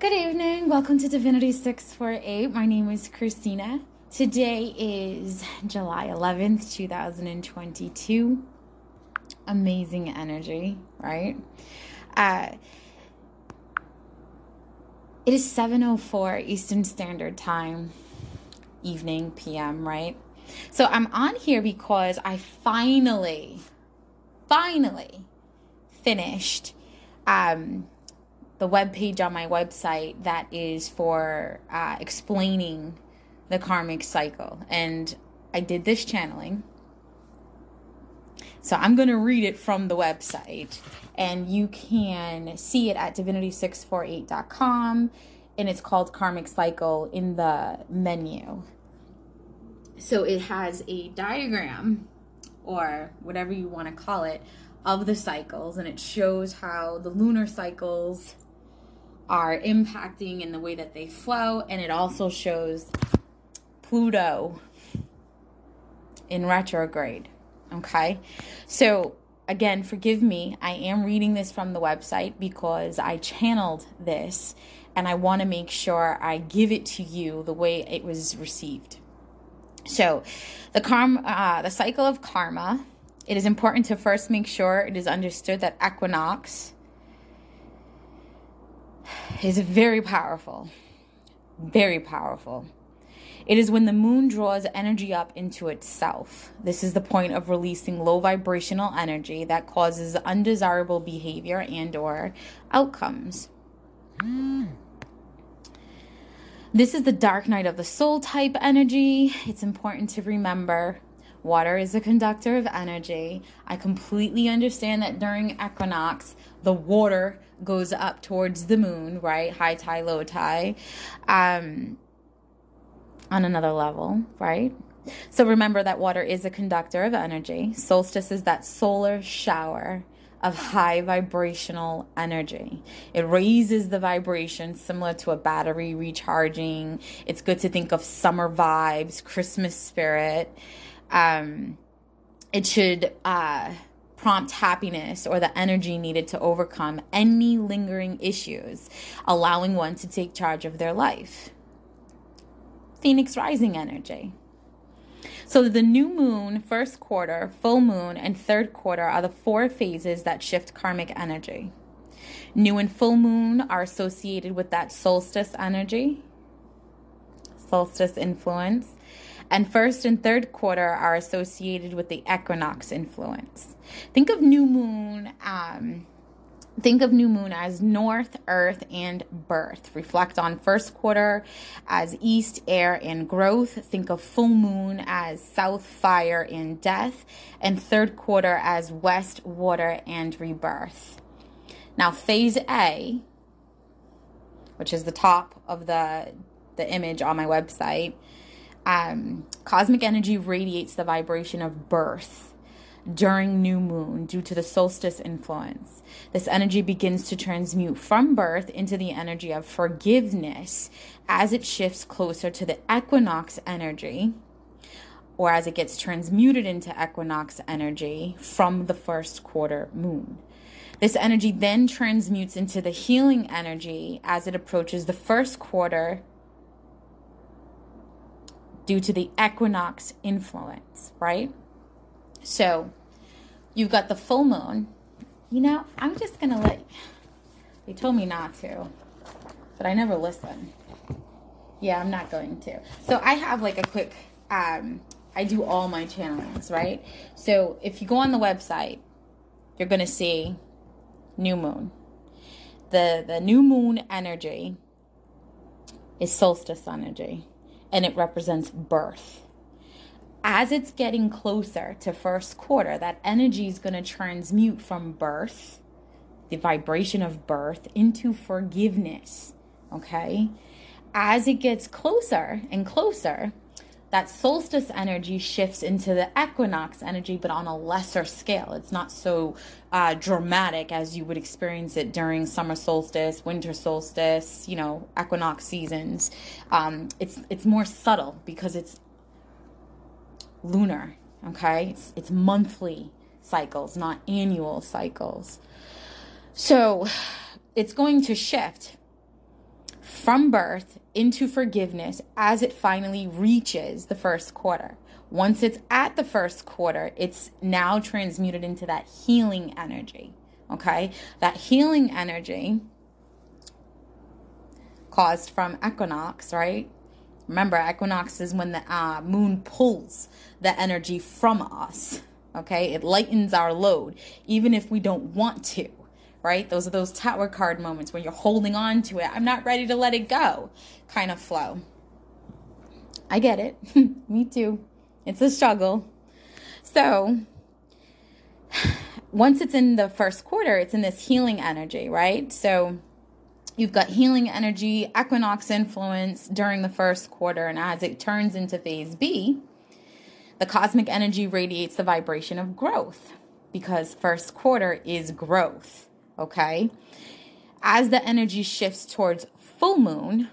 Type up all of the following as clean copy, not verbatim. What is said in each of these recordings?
Good evening. Welcome to Divinity 648. My name is Christina. Today is July 11th, 2022. Amazing energy, right? It is 7:04 Eastern Standard Time, evening, PM, right? So I'm on here because I finally finished the webpage on my website that is for explaining the karmic cycle. And I did this channeling. So I'm going to read it from the website. And you can see it at divinity648.com. And it's called Karmic Cycle in the menu. So it has a diagram, or whatever you want to call it, of the cycles. And it shows how the lunar cycles are impacting in the way that they flow. And it also shows Pluto in retrograde. Okay, so again, forgive me, I am reading this from the website because I channeled this and I want to make sure I give it to you the way it was received. So the cycle of karma, it is important to first make sure it is understood that equinox is very powerful, very powerful. It is when the moon draws energy up into itself. This is the point of releasing low vibrational energy that causes undesirable behavior and or outcomes. This is the dark night of the soul type energy. It's important to remember water is a conductor of energy. I completely understand that during equinox, the water goes up towards the moon, right? High tide, low tide. On another level, right? So remember that water is a conductor of energy. Solstice is that solar shower of high vibrational energy. It raises the vibration similar to a battery recharging. It's good to think of summer vibes, Christmas spirit. It should prompt happiness or the energy needed to overcome any lingering issues, allowing one to take charge of their life. Phoenix rising energy. So the new moon, first quarter, full moon, and third quarter are the four phases that shift karmic energy. New and full moon are associated with that solstice energy, solstice influence, and first and third quarter are associated with the equinox influence. Think of new moon as north, earth, and birth. Reflect on first quarter as east, air, and growth. Think of full moon as south, fire, and death. And third quarter as west, water, and rebirth. Now, phase A, which is the top of the image on my website, cosmic energy radiates the vibration of birth during new moon due to the solstice influence. This energy begins to transmute from birth into the energy of forgiveness as it shifts closer to the equinox energy, or as it gets transmuted into equinox energy from the first quarter moon. This energy then transmutes into the healing energy as it approaches the first quarter due to the equinox influence, right? So you've got the full moon. You know, I'm just going to they told me not to, but I never listen. Yeah, I'm not going to. So I have a quick, I do all my channelings, right? So if you go on the website, you're going to see new moon. The new moon energy is solstice energy, and it represents birth. As it's getting closer to first quarter, that energy is going to transmute from birth, the vibration of birth, into forgiveness, okay? As it gets closer and closer, that solstice energy shifts into the equinox energy, but on a lesser scale. It's not so dramatic as you would experience it during summer solstice, winter solstice, equinox seasons. It's more subtle because it's lunar, okay? It's monthly cycles, not annual cycles. So it's going to shift from birth into forgiveness as it finally reaches the first quarter. Once it's at the first quarter, it's now transmuted into that healing energy, okay? That healing energy caused from equinox, right? Remember, equinox is when the moon pulls the energy from us, okay? It lightens our load, even if we don't want to, right? Those are those tower card moments where you're holding on to it. I'm not ready to let it go kind of flow. I get it. Me too. It's a struggle. So once it's in the first quarter, it's in this healing energy, right? So you've got healing energy, equinox influence during the first quarter. And as it turns into phase B, the cosmic energy radiates the vibration of growth because first quarter is growth, okay? As the energy shifts towards full moon,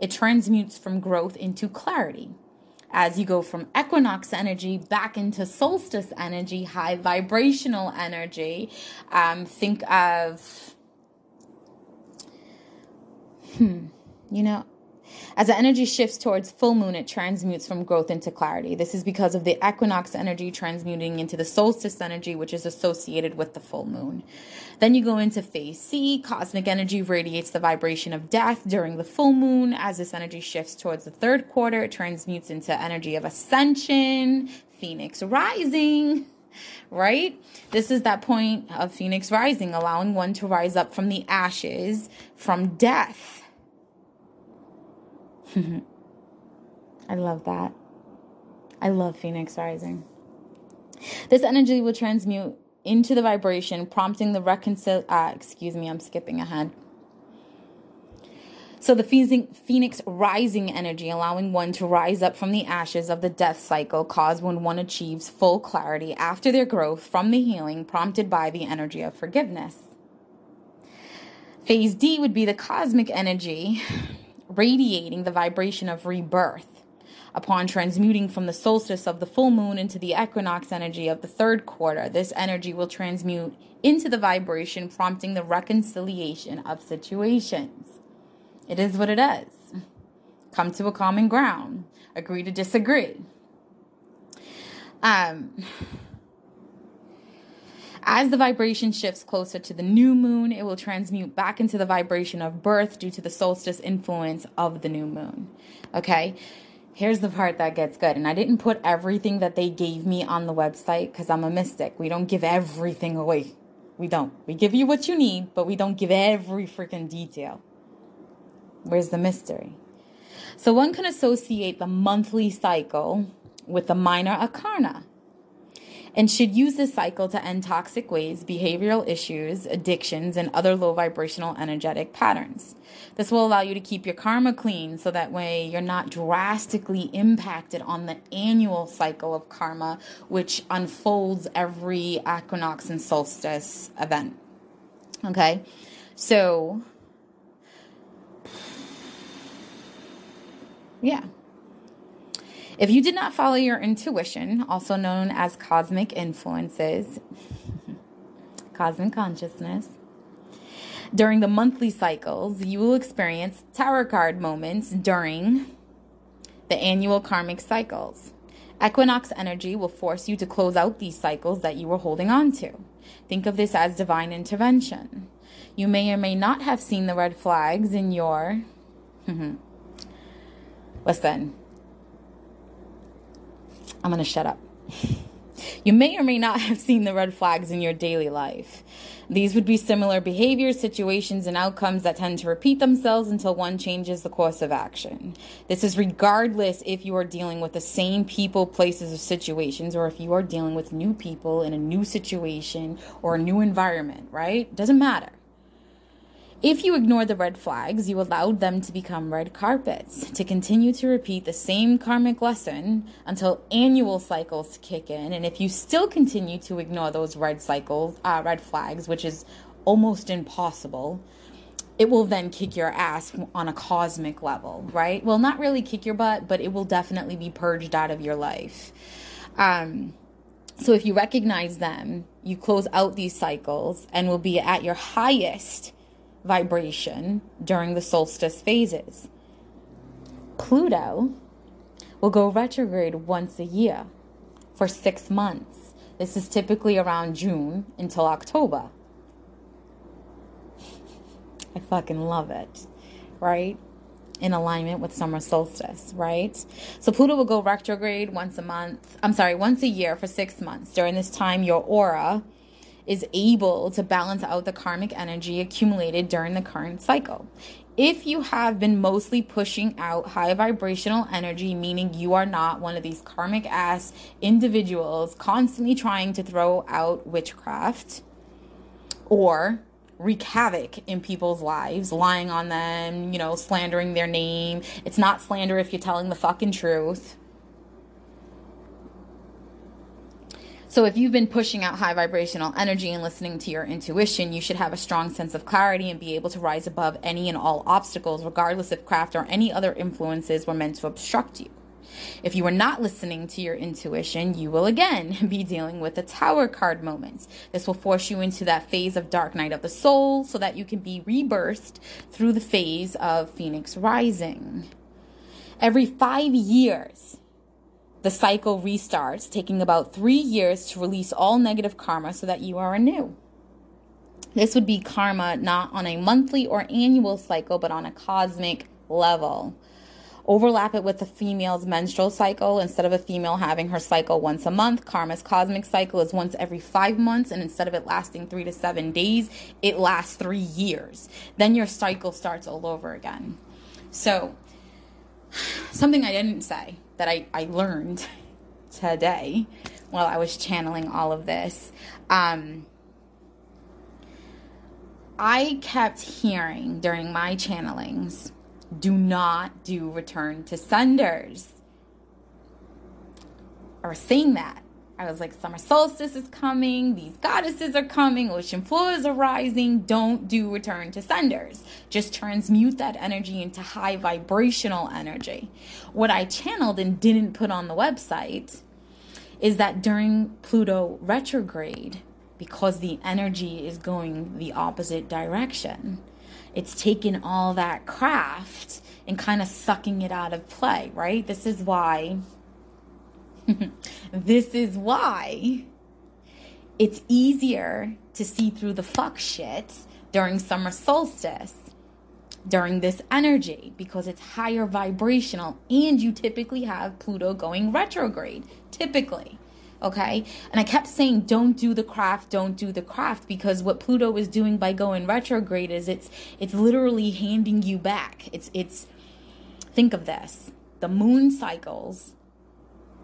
it transmutes from growth into clarity. As you go from equinox energy back into solstice energy, high vibrational energy, think of, as the energy shifts towards full moon, it transmutes from growth into clarity. This is because of the equinox energy transmuting into the solstice energy, which is associated with the full moon. Then you go into phase C. Cosmic energy radiates the vibration of death during the full moon. As this energy shifts towards the third quarter, it transmutes into energy of ascension, Phoenix rising, right? This is that point of Phoenix rising, allowing one to rise up from the ashes, from death. I love that. I love Phoenix rising. This energy will transmute into the vibration, prompting the I'm skipping ahead. So the Phoenix rising energy, allowing one to rise up from the ashes of the death cycle, caused when one achieves full clarity after their growth from the healing prompted by the energy of forgiveness. Phase D would be the cosmic energy radiating the vibration of rebirth upon transmuting from the solstice of the full moon into the equinox energy of the third quarter. This energy will transmute into the vibration, prompting the reconciliation of situations. It is what it is. Come to a common ground. Agree to disagree. As the vibration shifts closer to the new moon, it will transmute back into the vibration of birth due to the solstice influence of the new moon. Okay, here's the part that gets good. And I didn't put everything that they gave me on the website because I'm a mystic. We don't give everything away. We don't. We give you what you need, but we don't give every freaking detail. Where's the mystery? So one can associate the monthly cycle with the minor arcana, and should use this cycle to end toxic ways, behavioral issues, addictions, and other low vibrational energetic patterns. This will allow you to keep your karma clean so that way you're not drastically impacted on the annual cycle of karma, which unfolds every equinox and solstice event. Okay? So, yeah. If you did not follow your intuition, also known as cosmic influences, cosmic consciousness, during the monthly cycles, you will experience tarot card moments during the annual karmic cycles. Equinox energy will force you to close out these cycles that you were holding on to. Think of this as divine intervention. You may or may not have seen the red flags in your... Listen. I'm going to shut up. You may or may not have seen the red flags in your daily life. These would be similar behaviors, situations, and outcomes that tend to repeat themselves until one changes the course of action. This is regardless if you are dealing with the same people, places, or situations, or if you are dealing with new people in a new situation or a new environment, right? Doesn't matter. If you ignore the red flags, you allowed them to become red carpets, to continue to repeat the same karmic lesson until annual cycles kick in. And if you still continue to ignore those red flags, which is almost impossible, it will then kick your ass on a cosmic level, right? Well, not really kick your butt, but it will definitely be purged out of your life. So if you recognize them, you close out these cycles and will be at your highest vibration during the solstice phases. Pluto will go retrograde once a year for 6 months. This is typically around June until October. I fucking love it, right? In alignment with summer solstice, right? So Pluto will go retrograde once a year for 6 months. During this time, your aura is able to balance out the karmic energy accumulated during the current cycle. If you have been mostly pushing out high vibrational energy, meaning you are not one of these karmic ass individuals constantly trying to throw out witchcraft or wreak havoc in people's lives, lying on them, slandering their name. It's not slander if you're telling the fucking truth. So if you've been pushing out high vibrational energy and listening to your intuition, you should have a strong sense of clarity and be able to rise above any and all obstacles, regardless if craft or any other influences were meant to obstruct you. If you are not listening to your intuition, you will again be dealing with the Tower card moments. This will force you into that phase of dark night of the soul so that you can be rebirthed through the phase of Phoenix rising. Every 5 years, the cycle restarts, taking about 3 years to release all negative karma so that you are anew. This would be karma not on a monthly or annual cycle, but on a cosmic level. Overlap it with the female's menstrual cycle. Instead of a female having her cycle once a month, karma's cosmic cycle is once every 5 months, and instead of it lasting 3 to 7 days, it lasts 3 years. Then your cycle starts all over again. So, something I didn't say that I learned today while I was channeling all of this. I kept hearing during my channelings, do not do return to senders. I was saying that. I was like, summer solstice is coming. These goddesses are coming. Ocean floors are rising. Don't do return to senders. Just transmute that energy into high vibrational energy. What I channeled and didn't put on the website is that during Pluto retrograde, because the energy is going the opposite direction, it's taking all that craft and kind of sucking it out of play, right? This is why it's easier to see through the fuck shit during summer solstice, during this energy, because it's higher vibrational and you typically have Pluto going retrograde, typically. Okay, and I kept saying, don't do the craft, because what Pluto is doing by going retrograde is it's literally handing you back. It's think of this, the moon cycles,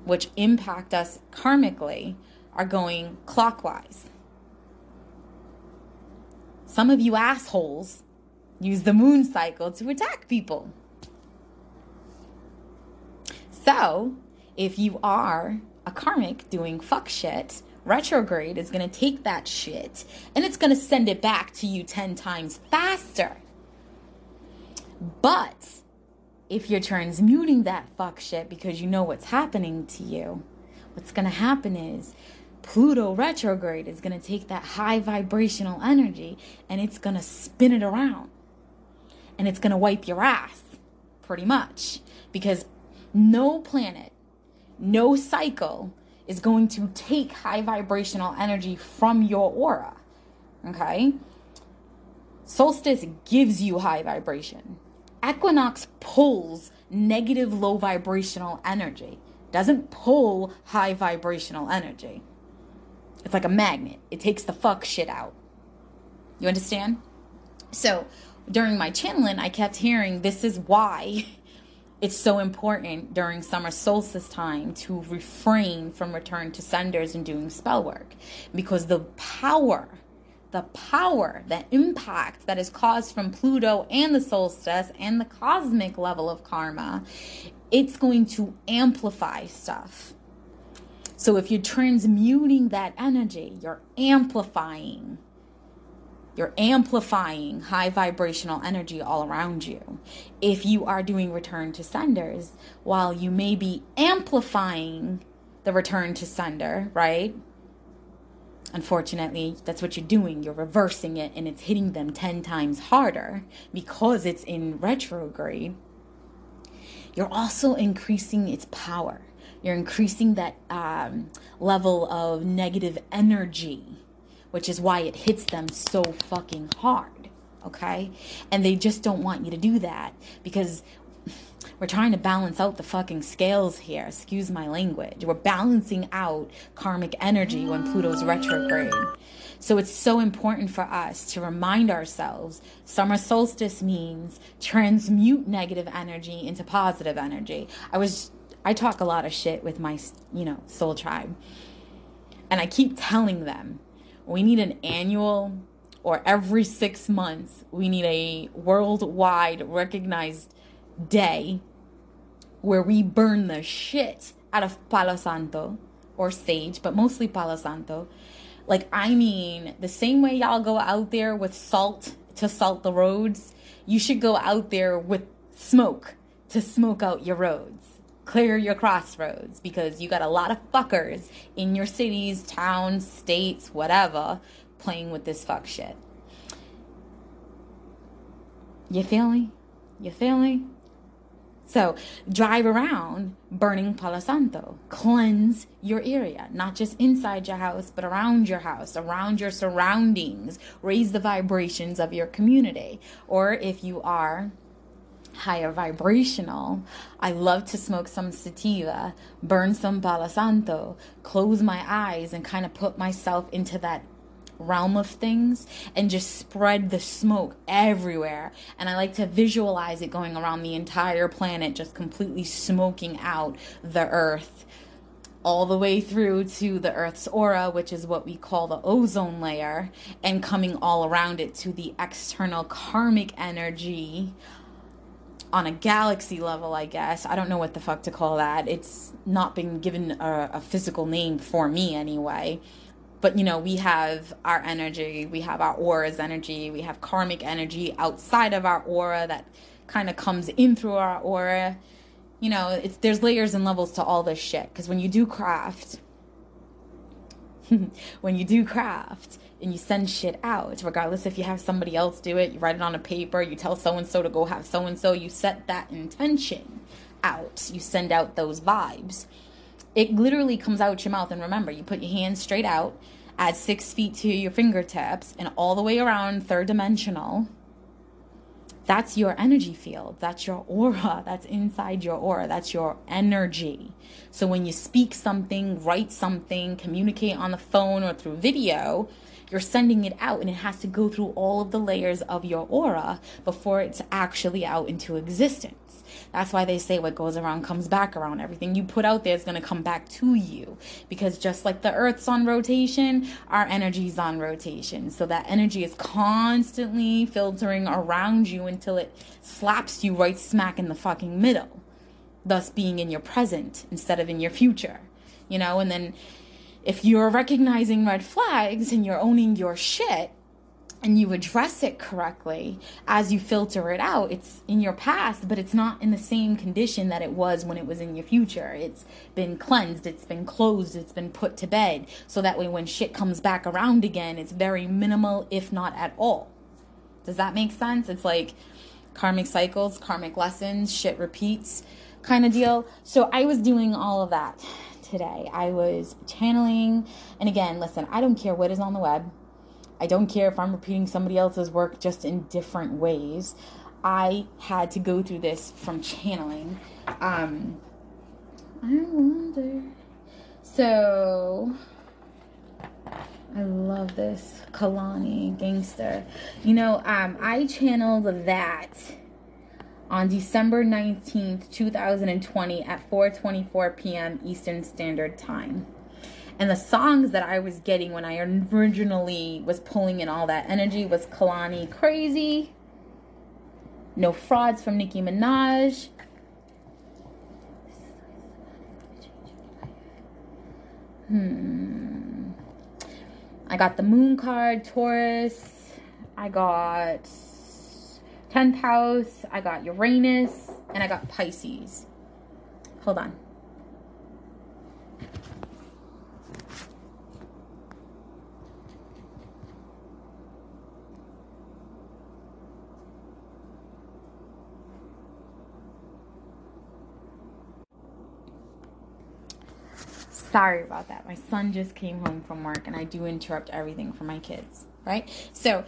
which impact us karmically, are going clockwise. Some of you assholes use the moon cycle to attack people. So if you are a karmic doing fuck shit, retrograde is going to take that shit and it's going to send it back to you 10 times faster. But if you're transmuting that fuck shit because you know what's happening to you, what's going to happen is Pluto retrograde is going to take that high vibrational energy and it's going to spin it around and it's going to wipe your ass pretty much, because no planet, no cycle is going to take high vibrational energy from your aura, okay? Solstice gives you high vibration. Equinox pulls negative low vibrational energy. Doesn't pull high vibrational energy. It's like a magnet. It takes the fuck shit out. You understand? So during my channeling, I kept hearing, this is why it's so important during summer solstice time to refrain from return to senders and doing spell work, because the power, the impact that is caused from Pluto and the solstice and the cosmic level of karma, it's going to amplify stuff. So if you're transmuting that energy, you're amplifying high vibrational energy all around you. If you are doing return to senders, while you may be amplifying the return to sender, right? Unfortunately, that's what you're doing. You're reversing it, and it's hitting them 10 times harder because it's in retrograde. You're also increasing its power. You're increasing that level of negative energy, which is why it hits them so fucking hard, okay? And they just don't want you to do that because we're trying to balance out the fucking scales here. Excuse my language. We're balancing out karmic energy when Pluto's retrograde. So it's so important for us to remind ourselves summer solstice means transmute negative energy into positive energy. I talk a lot of shit with my, soul tribe. And I keep telling them, we need an annual or every 6 months, we need a worldwide recognized day where we burn the shit out of Palo Santo or sage, but mostly Palo Santo. The same way y'all go out there with salt to salt the roads, you should go out there with smoke to smoke out your roads. Clear your crossroads because you got a lot of fuckers in your cities, towns, states, whatever, playing with this fuck shit. You feel me? You feel me? So drive around burning Palo Santo. Cleanse your area, not just inside your house, but around your house, around your surroundings. Raise the vibrations of your community. Or if you are higher vibrational, I love to smoke some sativa, burn some Palo Santo, close my eyes and kind of put myself into that realm of things and just spread the smoke everywhere. And I like to visualize it going around the entire planet, just completely smoking out the earth all the way through to the earth's aura, which is what we call the ozone layer, and coming all around it to the external karmic energy on a galaxy level, I guess. I don't know what the fuck to call that. It's not been given a physical name for me anyway. But, we have our energy. We have our aura's energy. We have karmic energy outside of our aura that kind of comes in through our aura. There's layers and levels to all this shit. Because when you do craft, and you send shit out, regardless if you have somebody else do it, you write it on a paper, you tell so-and-so to go have so-and-so, you set that intention out, you send out those vibes. It literally comes out your mouth, and remember, you put your hands straight out, add 6 feet to your fingertips, and all the way around third dimensional, that's your energy field, that's your aura, that's inside your aura, that's your energy. So when you speak something, write something, communicate on the phone or through video, you're sending it out and it has to go through all of the layers of your aura before it's actually out into existence. That's why they say what goes around comes back around. Everything you put out there is going to come back to you because just like the earth's on rotation, our energy's on rotation. So that energy is constantly filtering around you until it slaps you right smack in the fucking middle, thus being in your present instead of in your future, and then if you're recognizing red flags and you're owning your shit and you address it correctly, as you filter it out, it's in your past, but it's not in the same condition that it was when it was in your future. It's been cleansed, it's been closed, it's been put to bed. So that way when shit comes back around again, it's very minimal, if not at all. Does that make sense? It's like karmic cycles, karmic lessons, shit repeats kind of deal. So I was doing all of that today. I was channeling, and again, listen, I don't care what is on the web. I don't care if I'm repeating somebody else's work just in different ways. I had to go through this from channeling. I wonder. So, I love this Kalani gangster. I channeled that on December 19th, 2020 at 4:24 p.m. Eastern Standard Time. And the songs that I was getting when I originally was pulling in all that energy was Kalani Crazy, No Frauds from Nicki Minaj, I got the Moon card, Taurus, I got 10th house, I got Uranus, and I got Pisces. Hold on. Sorry about that. My son just came home from work, and I do interrupt everything for my kids, right? So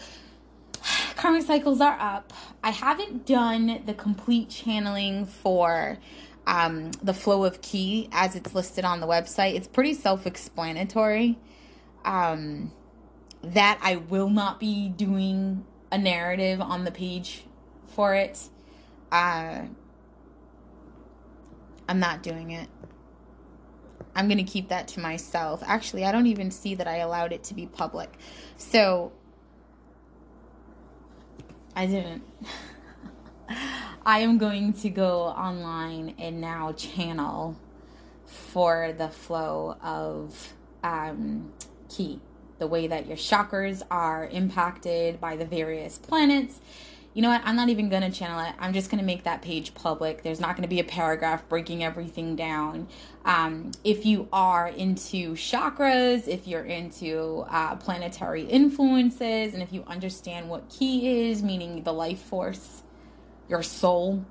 karmic cycles are up. I haven't done the complete channeling for the flow of ki as it's listed on the website. It's pretty self-explanatory. That I will not be doing a narrative on the page for it. I'm not doing it. I'm going to keep that to myself. Actually, I don't even see that I allowed it to be public. So, I didn't. I am going to go online and now channel for the flow of ki. The way that your chakras are impacted by the various planets. You know what? I'm not even going to channel it. I'm just going to make that page public. There's not going to be a paragraph breaking everything down. If you are into chakras, if you're into planetary influences, and if you understand what ki is, meaning the life force, your soul,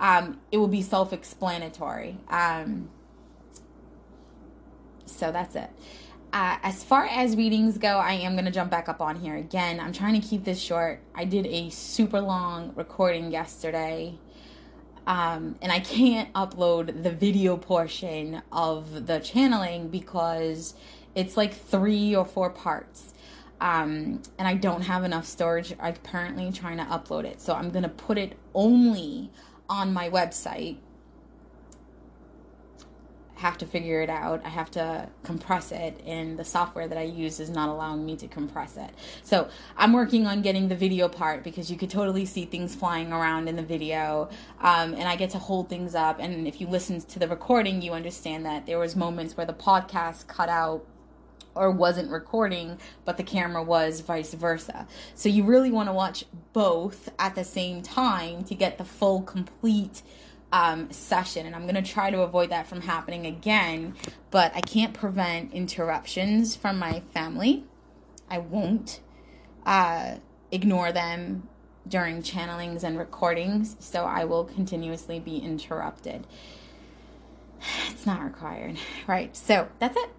it will be self-explanatory. So that's it. As far as readings go, I am going to jump back up on here again. I'm trying to keep this short. I did a super long recording yesterday, and I can't upload the video portion of the channeling because it's like 3 or 4 parts, and I don't have enough storage. I'm currently trying to upload it, so I'm going to put it only on my website. Have to figure it out. I have to compress it, and the software that I use is not allowing me to compress it. So I'm working on getting the video part because you could totally see things flying around in the video, and I get to hold things up. And if you listen to the recording, you understand that there was moments where the podcast cut out or wasn't recording, but the camera was, vice versa. So you really want to watch both at the same time to get the full, complete session, and I'm going to try to avoid that from happening again, but I can't prevent interruptions from my family. I won't ignore them during channelings and recordings, so I will continuously be interrupted. It's not required, right? So that's it.